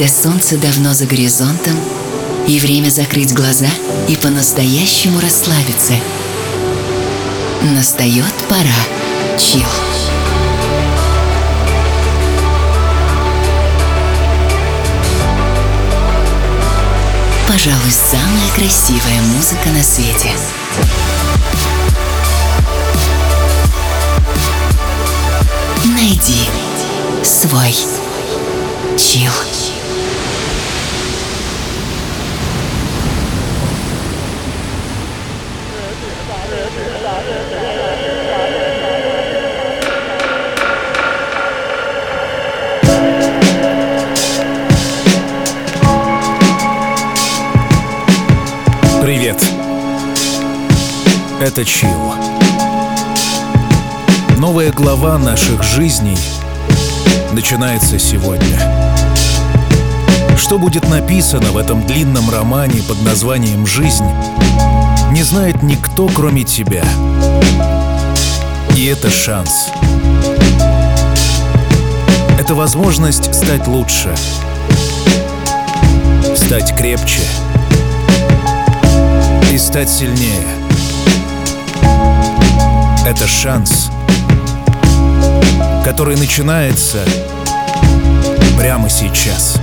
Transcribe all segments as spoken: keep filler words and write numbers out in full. когда солнце давно за горизонтом, и время закрыть глаза и по-настоящему расслабиться. Настает пора чил. Пожалуй, самая красивая музыка на свете. Найди свой чил. Привет. Это чил. Новая глава наших жизней начинается сегодня. Что будет написано в этом длинном романе под названием «Жизнь», не знает никто, кроме тебя. И это шанс. Это возможность стать лучше, стать крепче и стать сильнее. Это шанс, который начинается прямо сейчас.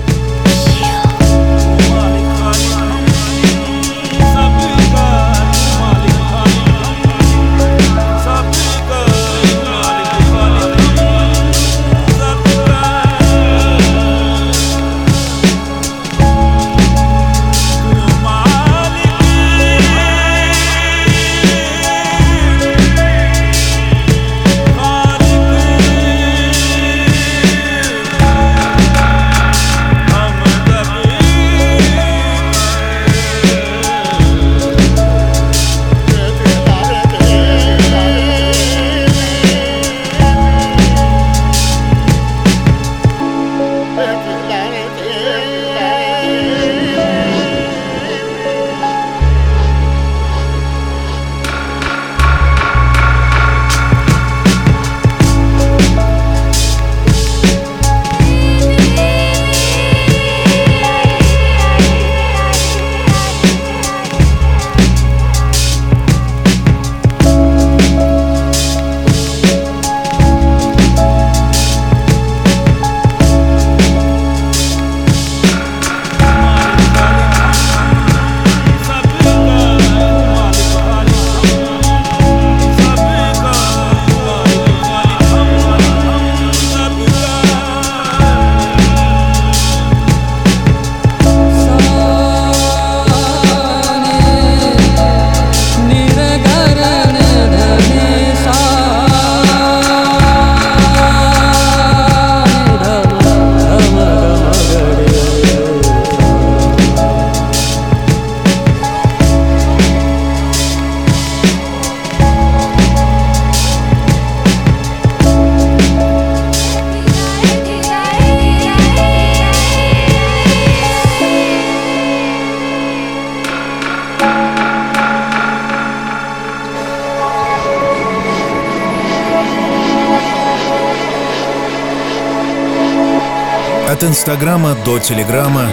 От Инстаграма до Телеграма,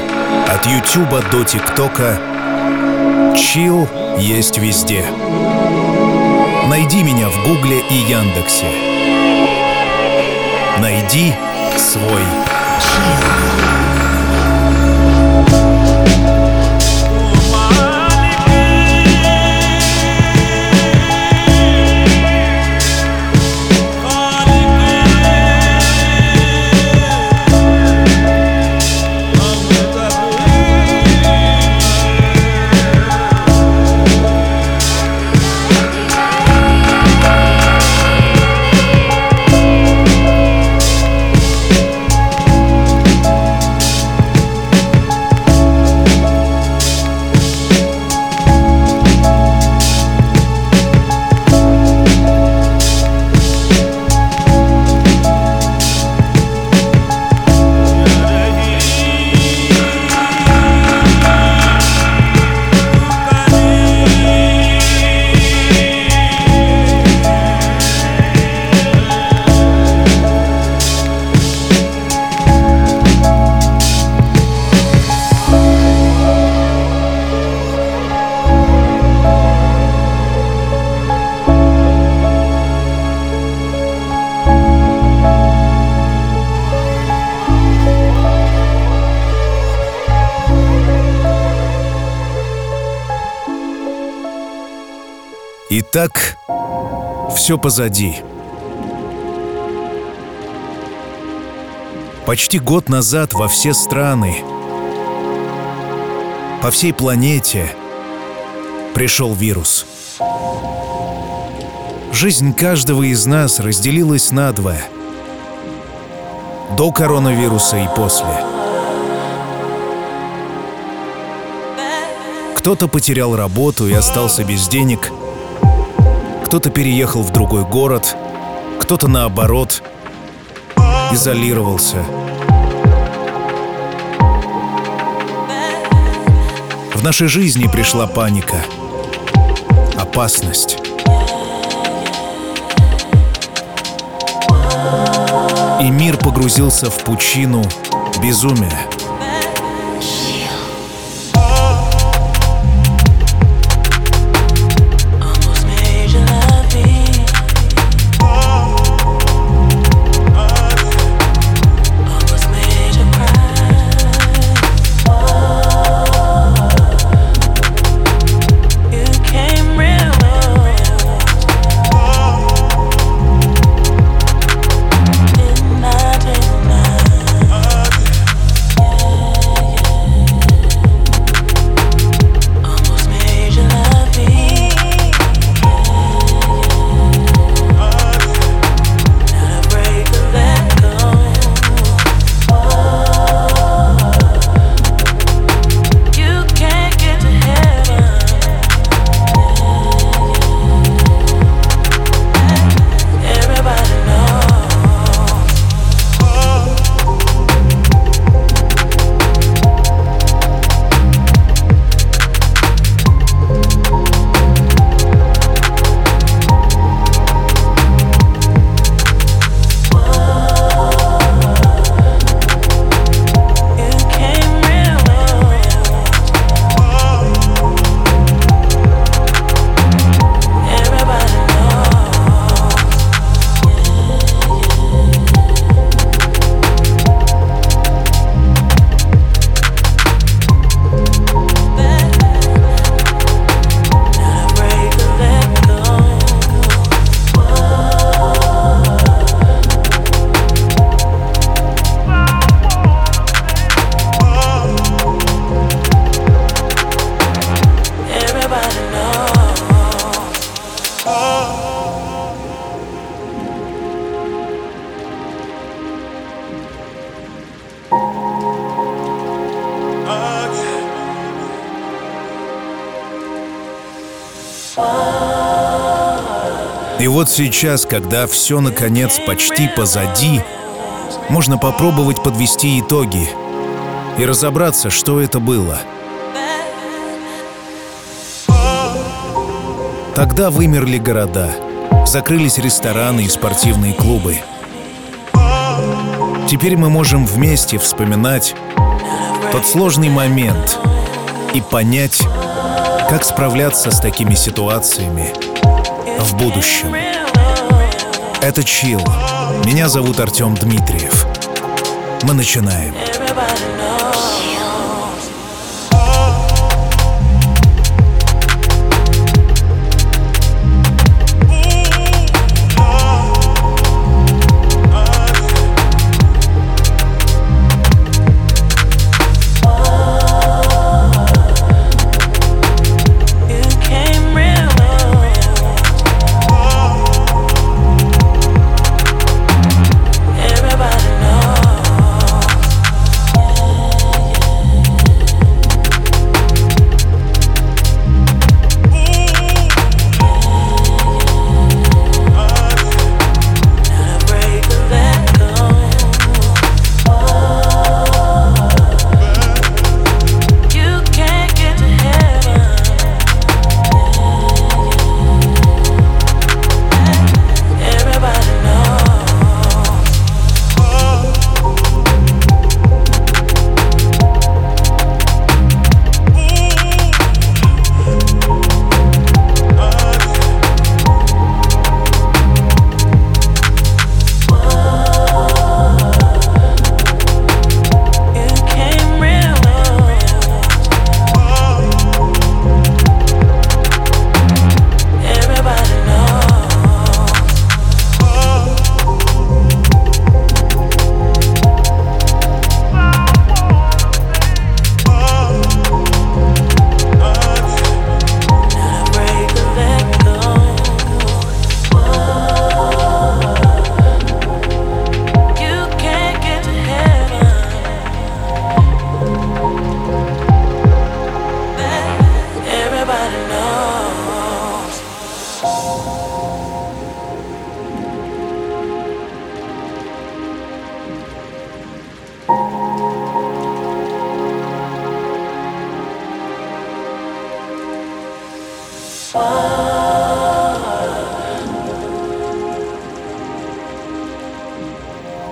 от Ютуба до ТикТока. Чил есть везде. Найди меня в Гугле и Яндексе. Найди свой чил. Итак, все позади. Почти год назад во все страны, по всей планете пришел вирус. Жизнь каждого из нас разделилась надвое. До коронавируса и после. Кто-то потерял работу и остался без денег, кто-то переехал в другой город, кто-то, наоборот, изолировался. В нашей жизни пришла паника, опасность. И мир погрузился в пучину безумия. И вот сейчас, когда все, наконец, почти позади, можно попробовать подвести итоги и разобраться, что это было. Тогда вымерли города, закрылись рестораны и спортивные клубы. Теперь мы можем вместе вспоминать тот сложный момент и понять, как справляться с такими ситуациями в будущем. Это «Чилл». Меня зовут Артём Дмитриев. Мы начинаем.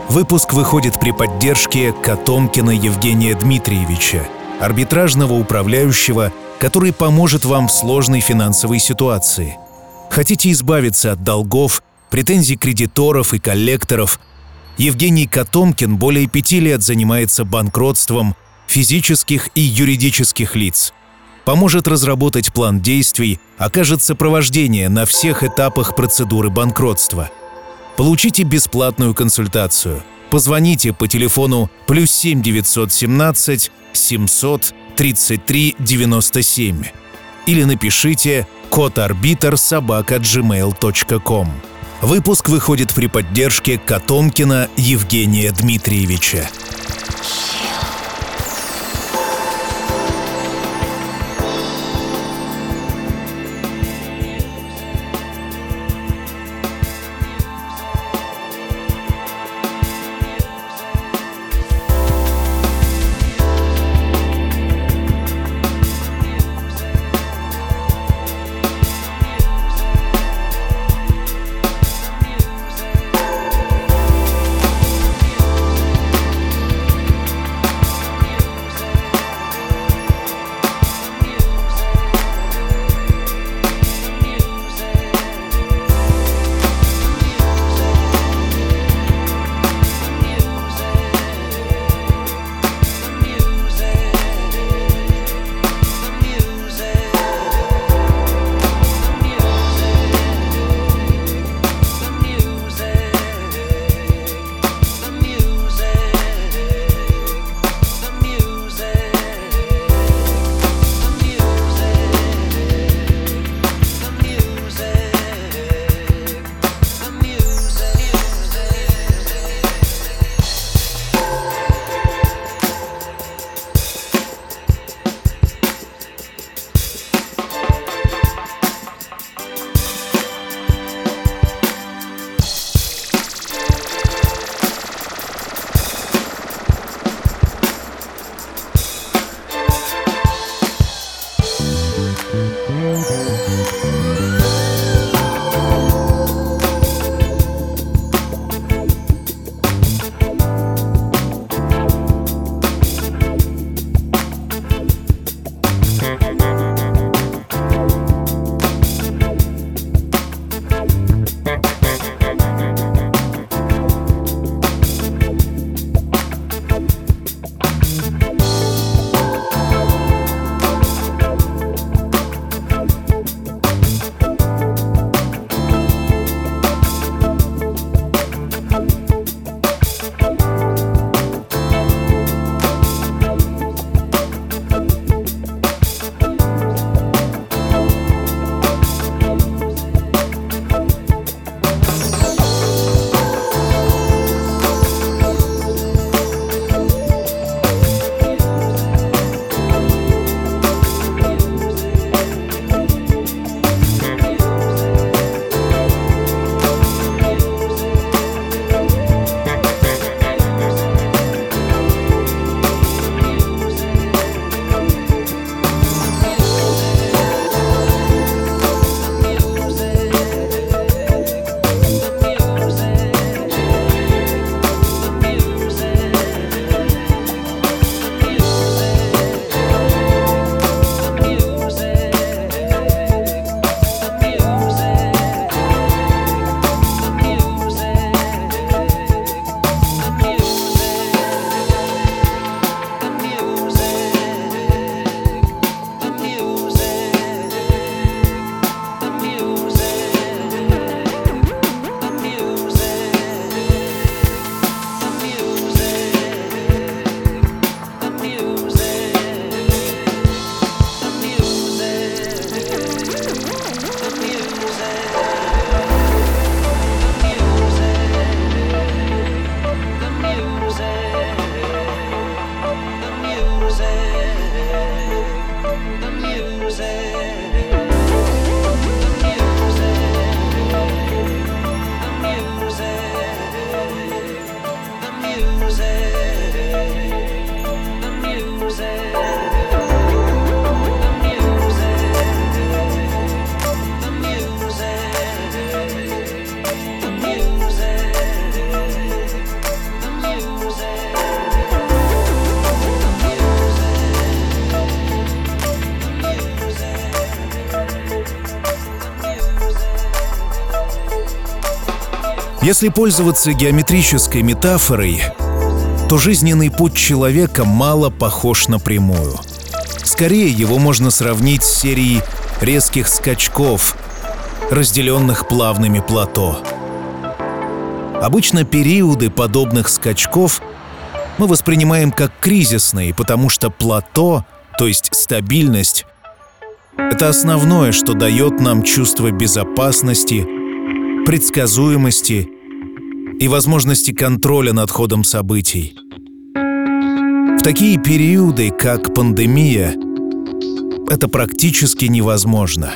Выпуск выходит при поддержке Котомкина Евгения Дмитриевича, арбитражного управляющего, который поможет вам в сложной финансовой ситуации. Хотите избавиться от долгов, претензий кредиторов и коллекторов? Евгений Котомкин более пяти лет занимается банкротством физических и юридических лиц. Поможет разработать план действий, окажет сопровождение на всех этапах процедуры банкротства. Получите бесплатную консультацию. Позвоните по телефону плюс семь девятьсот семнадцать семьсот тридцать три девяносто семь или напишите кот арбитр собака джимейл точка ком. Выпуск выходит при поддержке Котомкина Евгения Дмитриевича. Если пользоваться геометрической метафорой, то жизненный путь человека мало похож на прямую. Скорее, его можно сравнить с серией резких скачков, разделенных плавными плато. Обычно периоды подобных скачков мы воспринимаем как кризисные, потому что плато, то есть стабильность, это основное, что дает нам чувство безопасности, предсказуемости и возможности контроля над ходом событий. В такие периоды, как пандемия, это практически невозможно.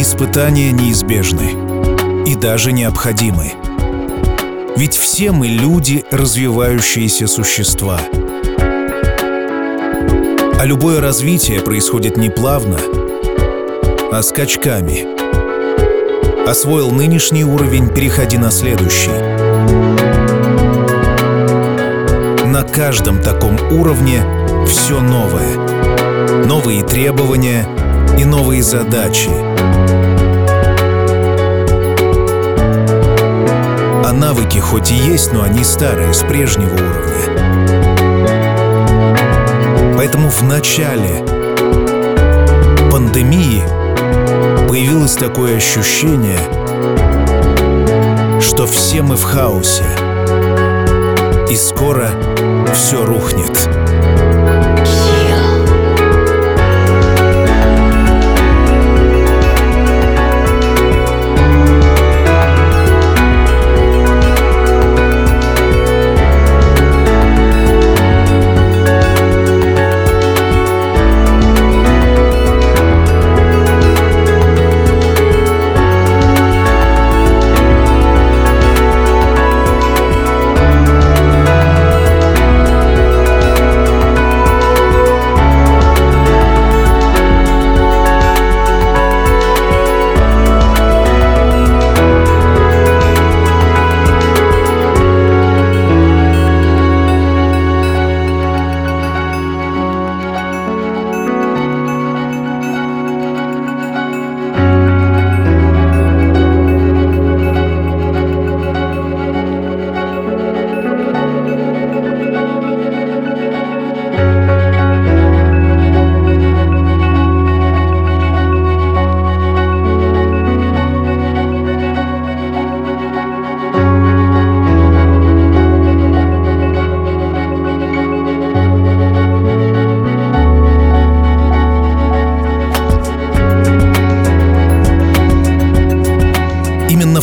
Испытания неизбежны и даже необходимы. Ведь все мы люди, развивающиеся существа. А любое развитие происходит не плавно, а скачками. Освоил нынешний уровень, переходи на следующий. На каждом таком уровне все новое. Новые требования и новые задачи. А навыки хоть и есть, но они старые, с прежнего уровня. Поэтому в начале пандемии появилось такое ощущение, что все мы в хаосе, и скоро все рухнет.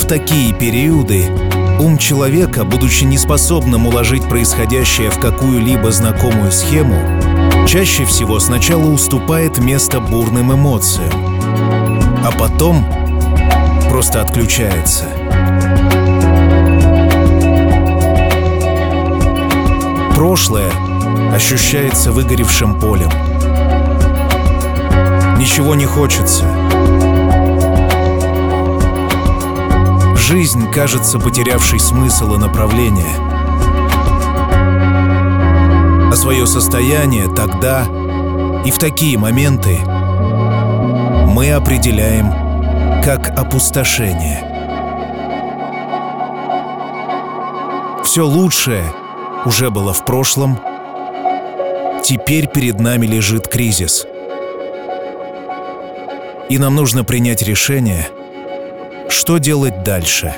в такие периоды ум человека, будучи неспособным уложить происходящее в какую-либо знакомую схему, чаще всего сначала уступает место бурным эмоциям, а потом просто отключается. Прошлое ощущается выгоревшим полем. Ничего не хочется. Жизнь кажется потерявшей смысл и направление. А свое состояние тогда и в такие моменты мы определяем как опустошение. Все лучшее уже было в прошлом. Теперь перед нами лежит кризис. И нам нужно принять решение, что делать дальше.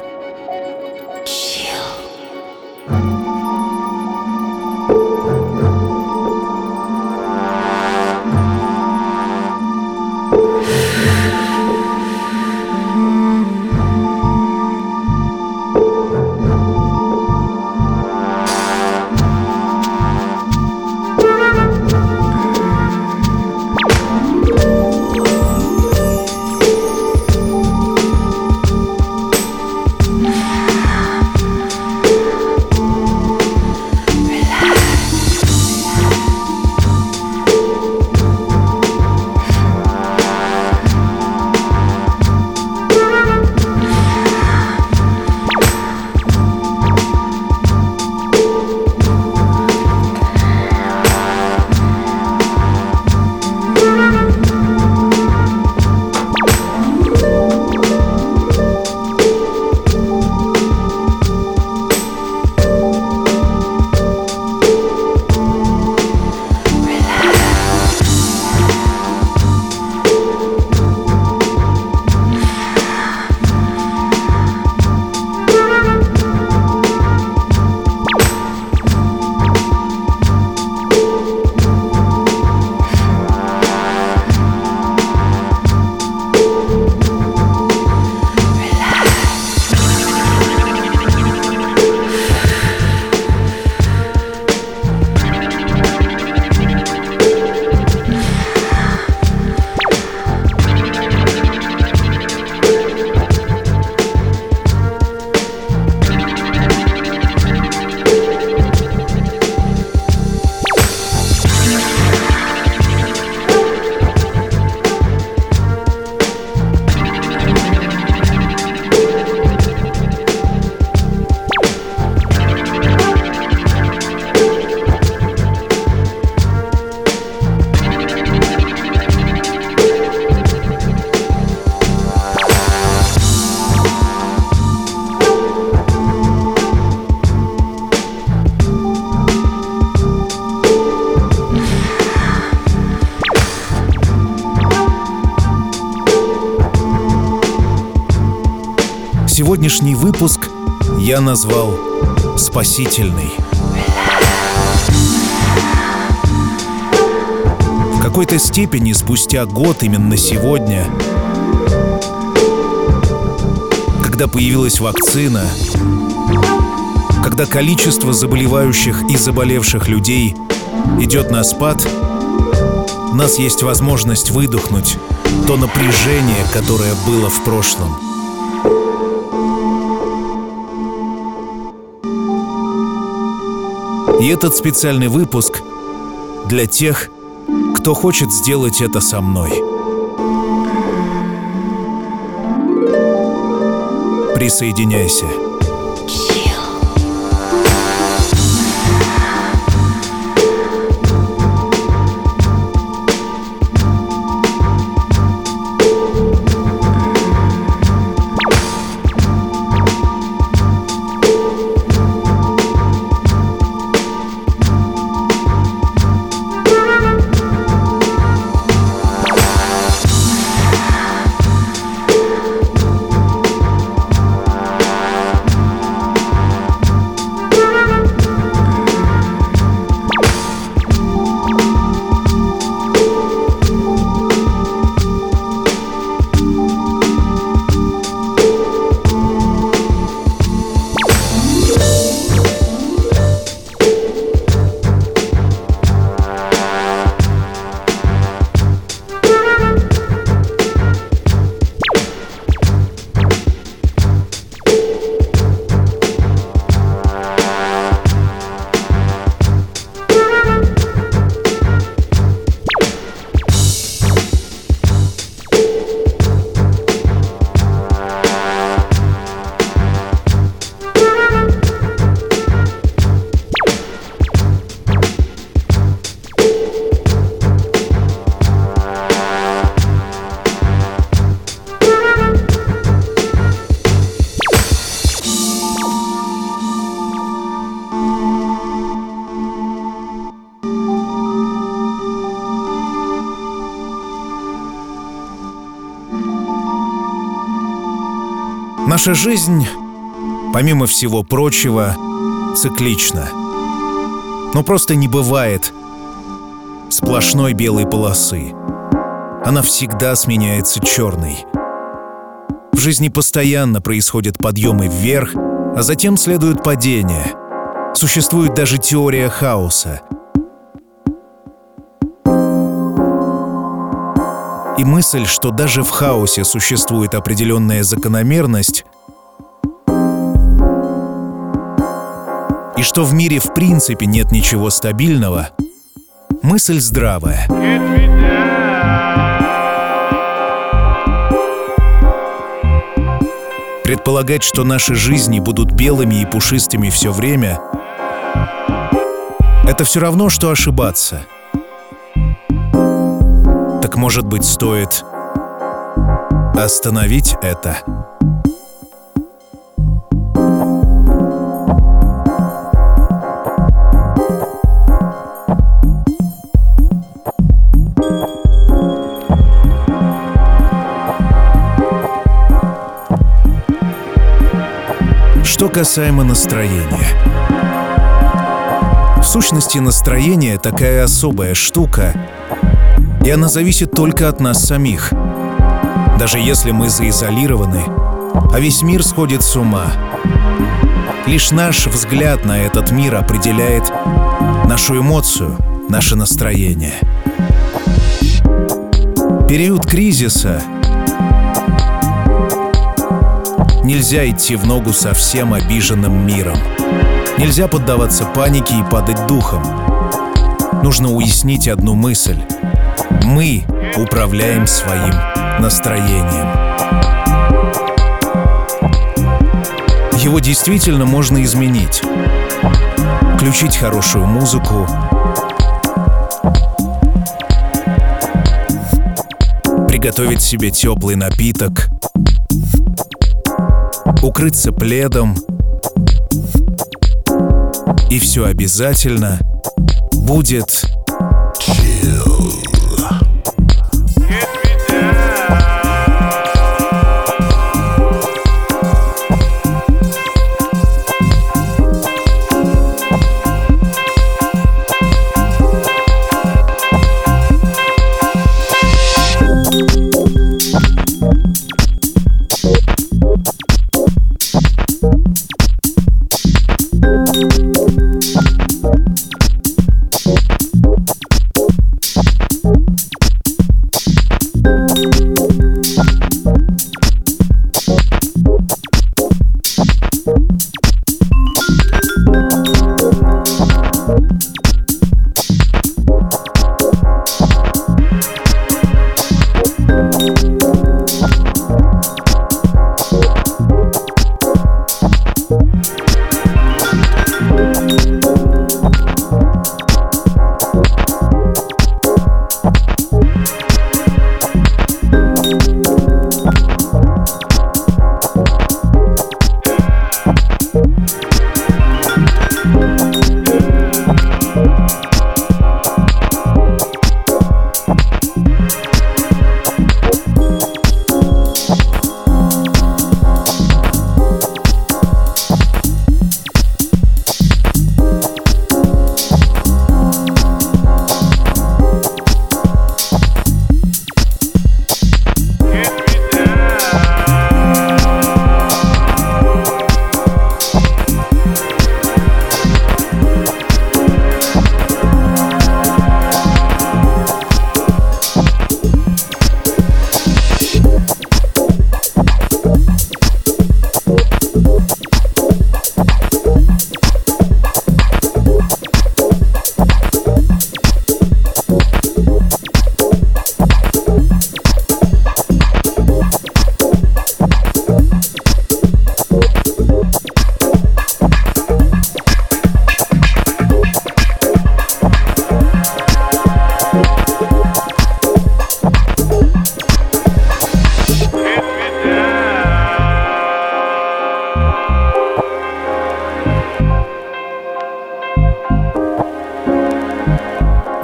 Сегодняшний выпуск я назвал «Спасительный». В какой-то степени спустя год именно сегодня, когда появилась вакцина, когда количество заболевающих и заболевших людей идет на спад, у нас есть возможность выдохнуть то напряжение, которое было в прошлом. И этот специальный выпуск для тех, кто хочет сделать это со мной. Присоединяйся. Наша жизнь, помимо всего прочего, циклична. Но просто не бывает сплошной белой полосы. Она всегда сменяется черной. В жизни постоянно происходят подъемы вверх, а затем следуют падения. Существует даже теория хаоса. И мысль, что даже в хаосе существует определенная закономерность, и что в мире в принципе нет ничего стабильного, мысль здравая. Предполагать, что наши жизни будут белыми и пушистыми все время, это все равно, что ошибаться. Так, может быть, стоит остановить это? Что касаемо настроения. В сущности, настроение — такая особая штука, и она зависит только от нас самих. Даже если мы заизолированы, а весь мир сходит с ума, лишь наш взгляд на этот мир определяет нашу эмоцию, наше настроение. Период кризиса нельзя идти в ногу со всем обиженным миром. Нельзя поддаваться панике и падать духом. Нужно уяснить одну мысль. Мы управляем своим настроением. Его действительно можно изменить. Включить хорошую музыку. Приготовить себе теплый напиток. Укрыться пледом. И все обязательно будет chill.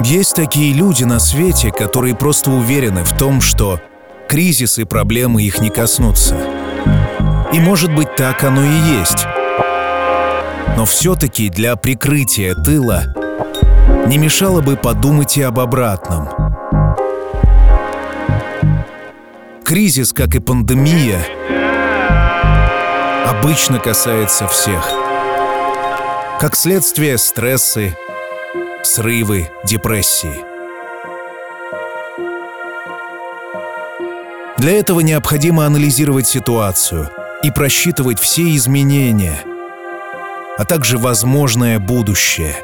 Есть такие люди на свете, которые просто уверены в том, что кризис и проблемы их не коснутся. И может быть, так оно и есть. Но все-таки для прикрытия тыла не мешало бы подумать и об обратном. Кризис, как и пандемия, обычно касается всех. Как следствие, стрессы, срывы, депрессии. Для этого необходимо анализировать ситуацию и просчитывать все изменения, а также возможное будущее.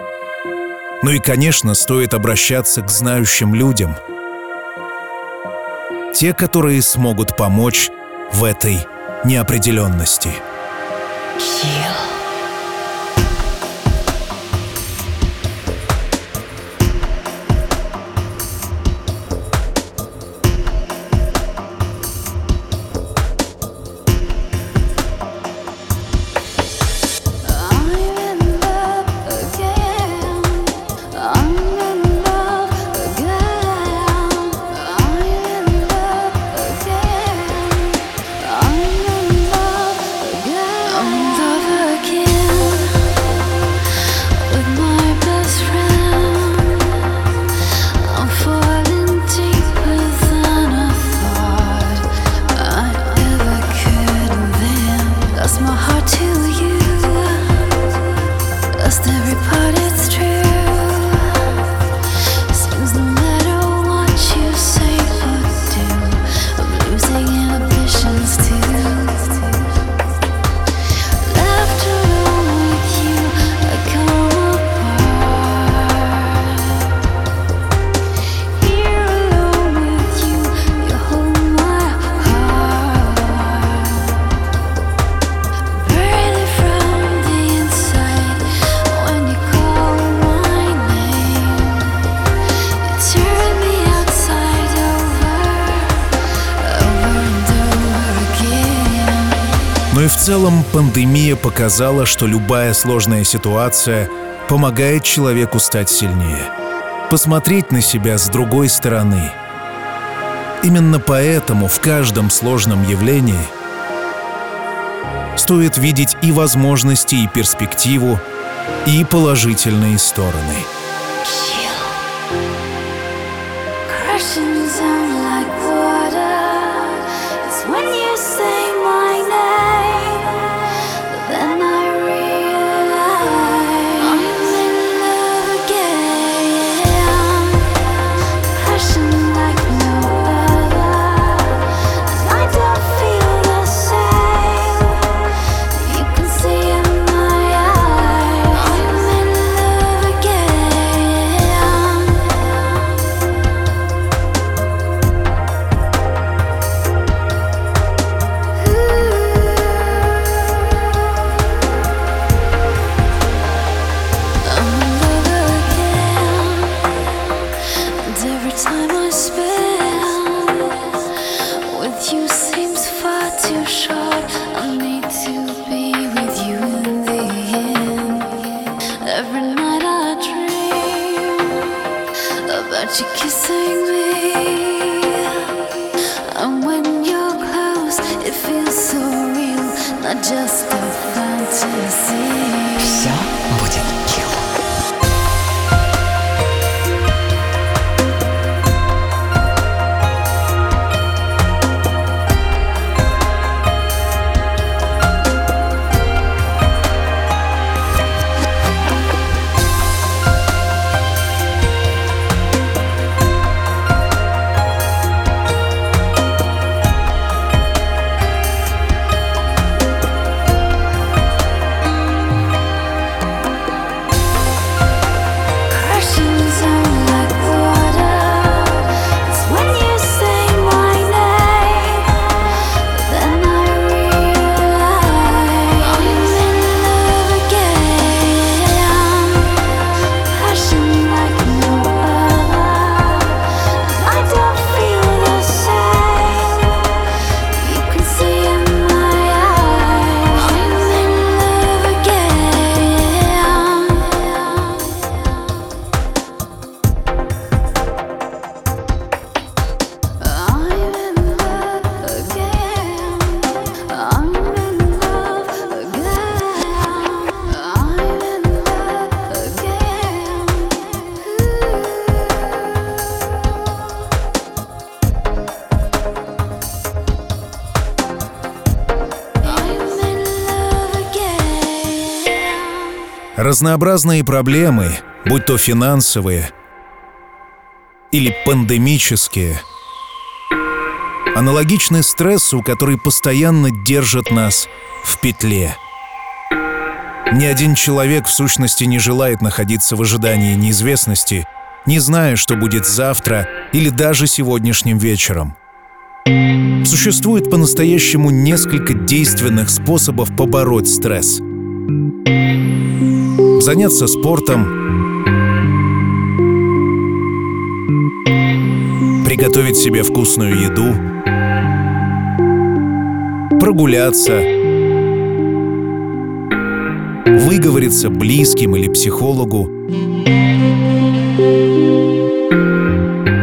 Ну и, конечно, стоит обращаться к знающим людям. Те, которые смогут помочь в этой неопределенности. В целом, пандемия показала, что любая сложная ситуация помогает человеку стать сильнее, посмотреть на себя с другой стороны. Именно поэтому в каждом сложном явлении стоит видеть и возможности, и перспективу, и положительные стороны. Разнообразные проблемы, будь то финансовые или пандемические, аналогичны стрессу, который постоянно держит нас в петле. Ни один человек, в сущности, не желает находиться в ожидании неизвестности, не зная, что будет завтра или даже сегодняшним вечером. Существует по-настоящему несколько действенных способов побороть стресс. Заняться спортом, приготовить себе вкусную еду, прогуляться, выговориться близким или психологу,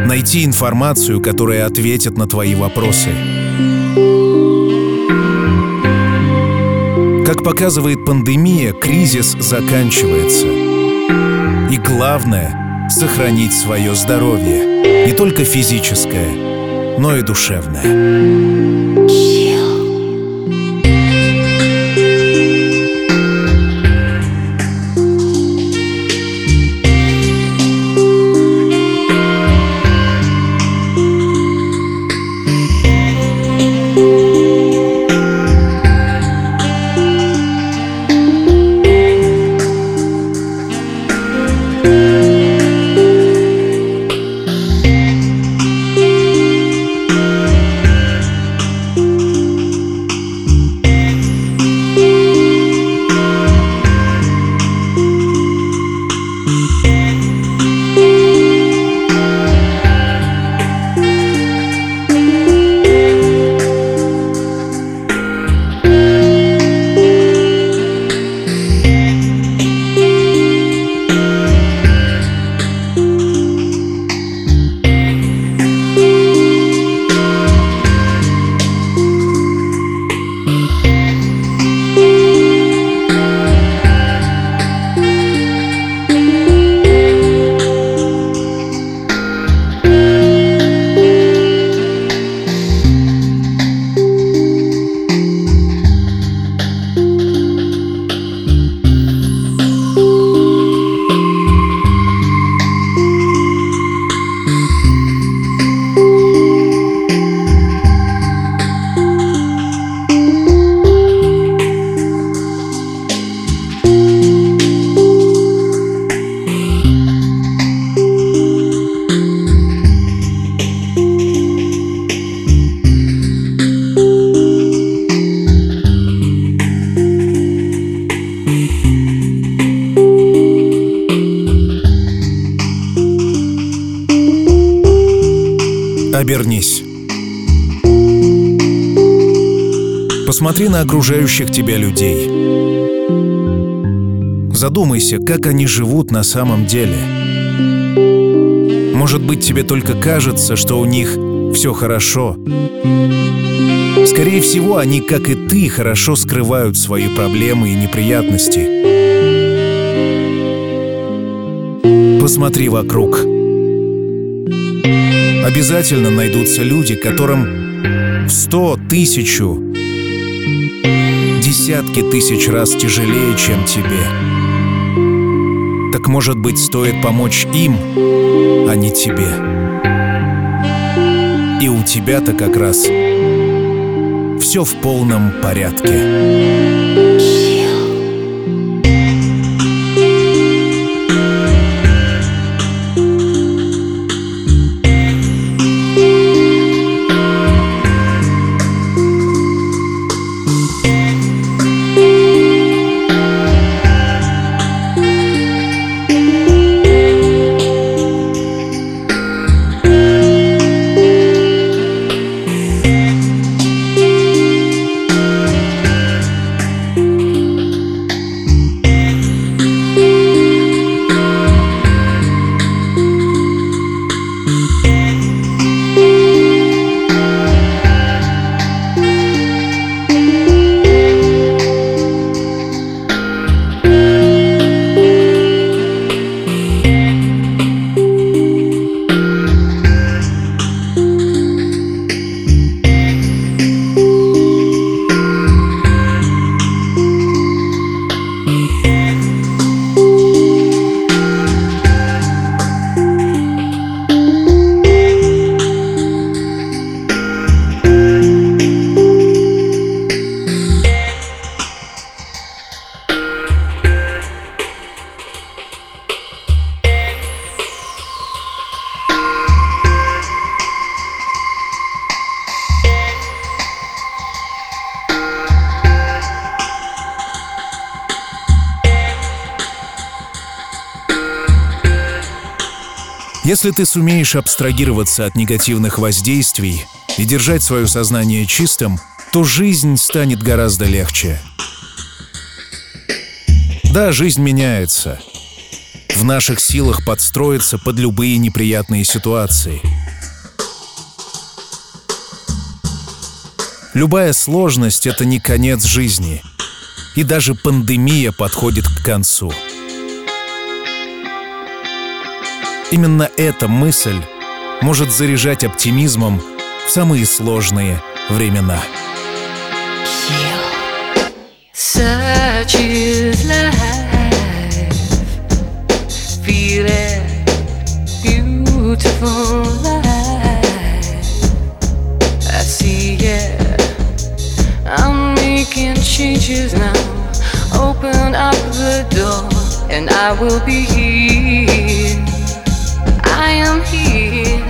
найти информацию, которая ответит на твои вопросы. Как показывает пандемия, кризис заканчивается. И главное — сохранить свое здоровье. Не только физическое, но и душевное. Обернись. Посмотри на окружающих тебя людей. Задумайся, как они живут на самом деле. Может быть, тебе только кажется, что у них все хорошо. Скорее всего, они, как и ты, хорошо скрывают свои проблемы и неприятности. Посмотри вокруг. Обязательно найдутся люди, которым в сто, тысячу, десятки тысяч раз тяжелее, чем тебе. Так, может быть, стоит помочь им, а не тебе. И у тебя-то как раз все в полном порядке. Thank you. Если ты сумеешь абстрагироваться от негативных воздействий и держать свое сознание чистым, то жизнь станет гораздо легче. Да, жизнь меняется. В наших силах подстроиться под любые неприятные ситуации. Любая сложность — это не конец жизни. И даже пандемия подходит к концу. Именно эта мысль может заряжать оптимизмом в самые сложные времена. Such is life, feel it, beautiful life. I see it, I'm making changes now. Open up the door and I will be here. I am here.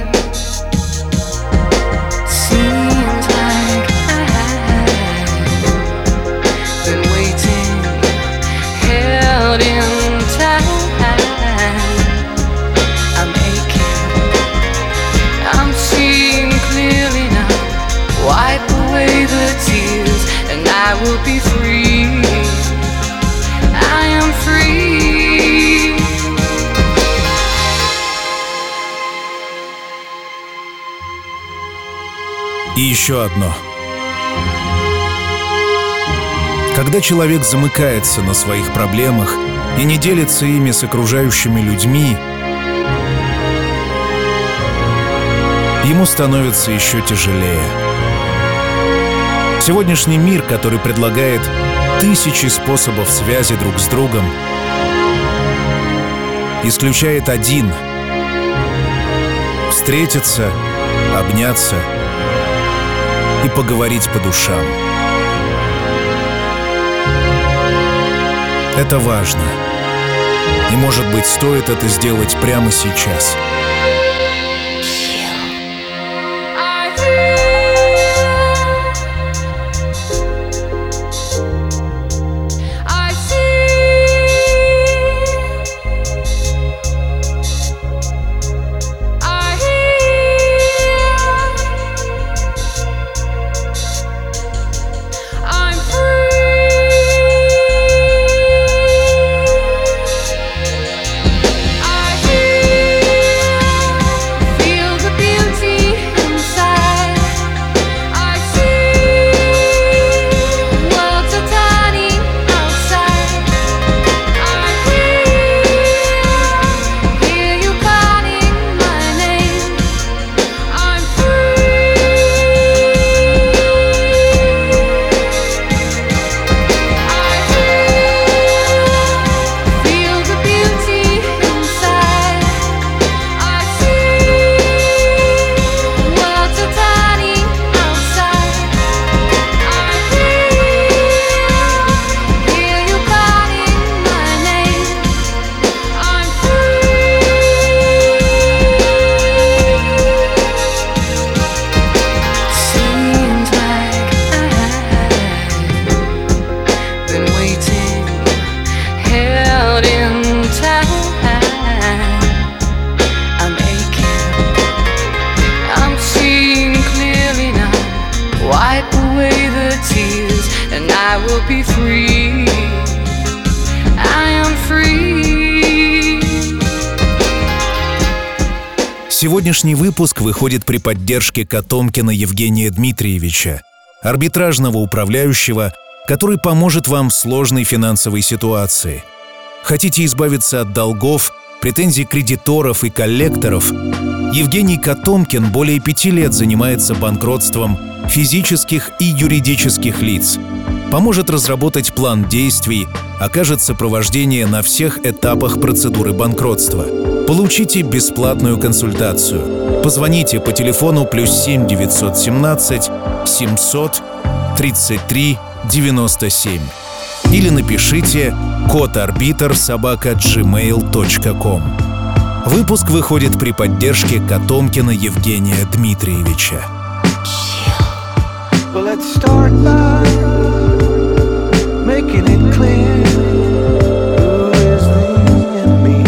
I will be free. I am free. И еще одно. Когда человек замыкается на своих проблемах и не делится ими с окружающими людьми, ему становится еще тяжелее. Сегодняшний мир, который предлагает тысячи способов связи друг с другом, исключает один — встретиться, обняться и поговорить по душам. Это важно. И, может быть, стоит это сделать прямо сейчас. Сегодняшний выпуск выходит при поддержке Котомкина Евгения Дмитриевича, арбитражного управляющего, который поможет вам в сложной финансовой ситуации. Хотите избавиться от долгов, претензий кредиторов и коллекторов? Евгений Котомкин более пяти лет занимается банкротством физических и юридических лиц, поможет разработать план действий, окажет сопровождение на всех этапах процедуры банкротства. Получите бесплатную консультацию. Позвоните по телефону плюс семь девятьсот семнадцать семьсот тридцать три девяносто семь или напишите кот арбитр собака джимейл точка ком. Выпуск выходит при поддержке Котомкина Евгения Дмитриевича. Making it clear, who is the enemy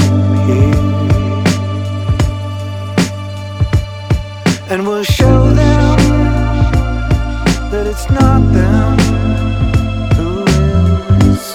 here? And we'll show them that it's not them who is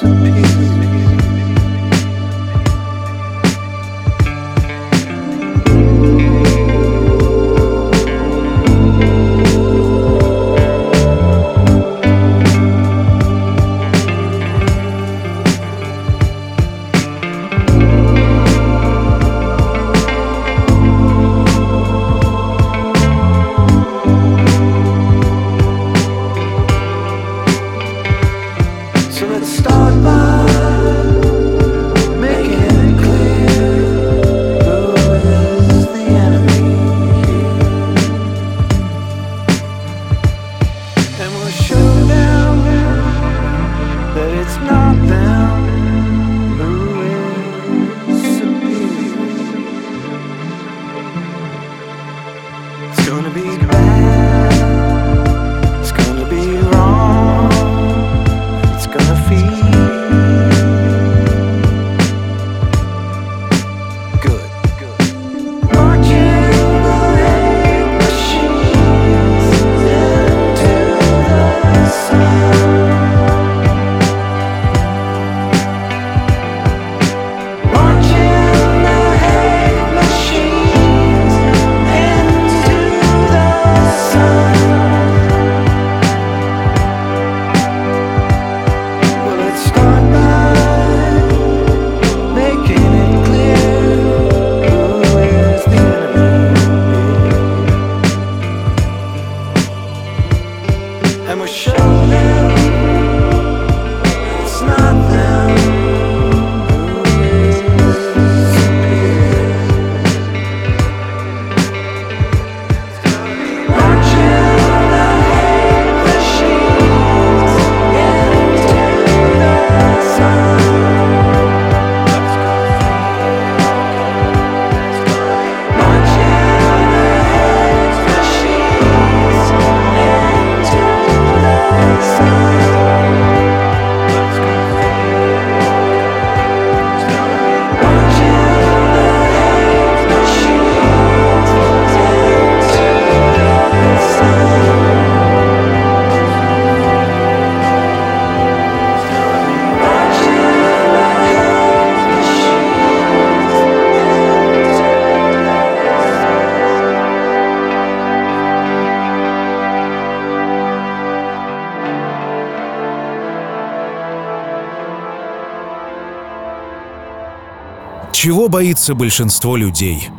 Чего боится большинство людей?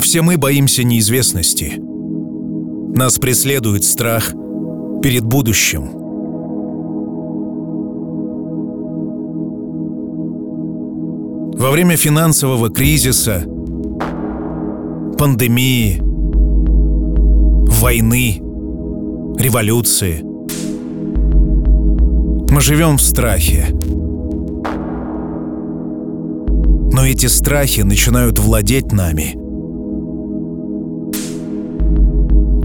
Все мы боимся неизвестности. Нас преследует страх перед будущим. Во время финансового кризиса, пандемии, войны, революции мы живем в страхе. Но эти страхи начинают владеть нами.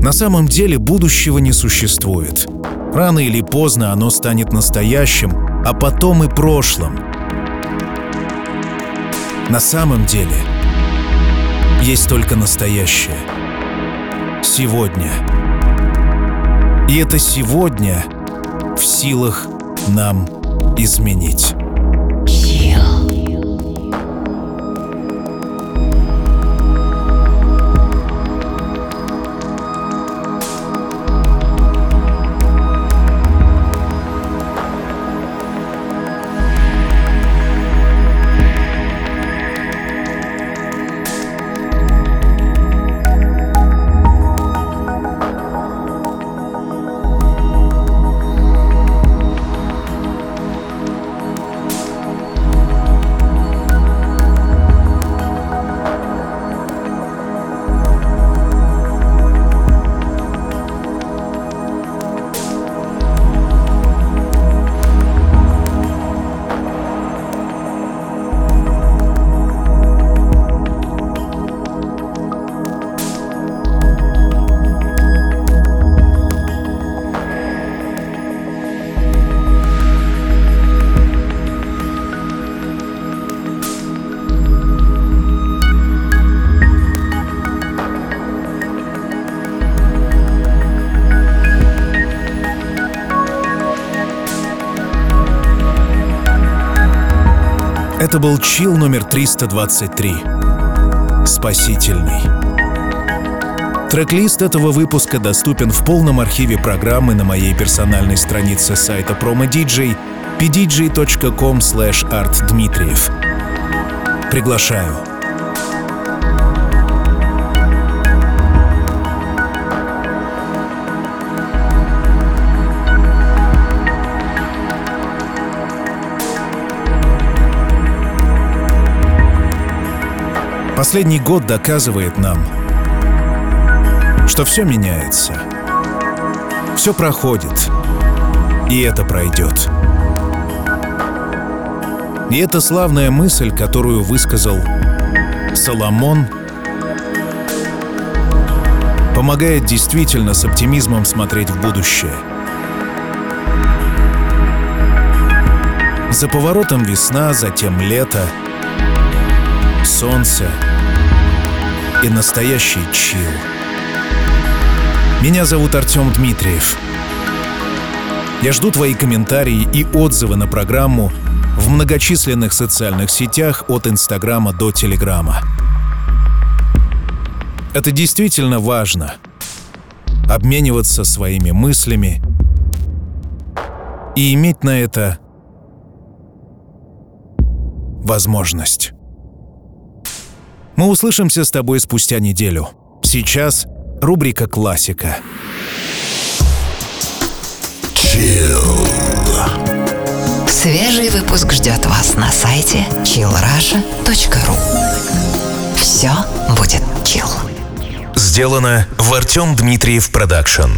На самом деле будущего не существует. Рано или поздно оно станет настоящим, а потом и прошлым. На самом деле есть только настоящее. Сегодня. И это сегодня в силах нам изменить. Это был чилл номер триста двадцать три. Спасительный. Трек-лист этого выпуска доступен в полном архиве программы на моей персональной странице сайта PromoDJ пи ди джей точка ком слэш артдмитриев. Приглашаю. Последний год доказывает нам, что все меняется, все проходит, и это пройдет. И это славная мысль, которую высказал Соломон, помогает действительно с оптимизмом смотреть в будущее. За поворотом весна, затем лето, солнце и настоящий чилл. Меня зовут Артём Дмитриев. Я жду твои комментарии и отзывы на программу в многочисленных социальных сетях от Инстаграма до Телеграма. Это действительно важно — обмениваться своими мыслями и иметь на это возможность. Мы услышимся с тобой спустя неделю. Сейчас рубрика «Классика». Chill. Свежий выпуск ждет вас на сайте чилл рассия точка ру. Все будет chill. Сделано в Артём Дмитриев Продакшн.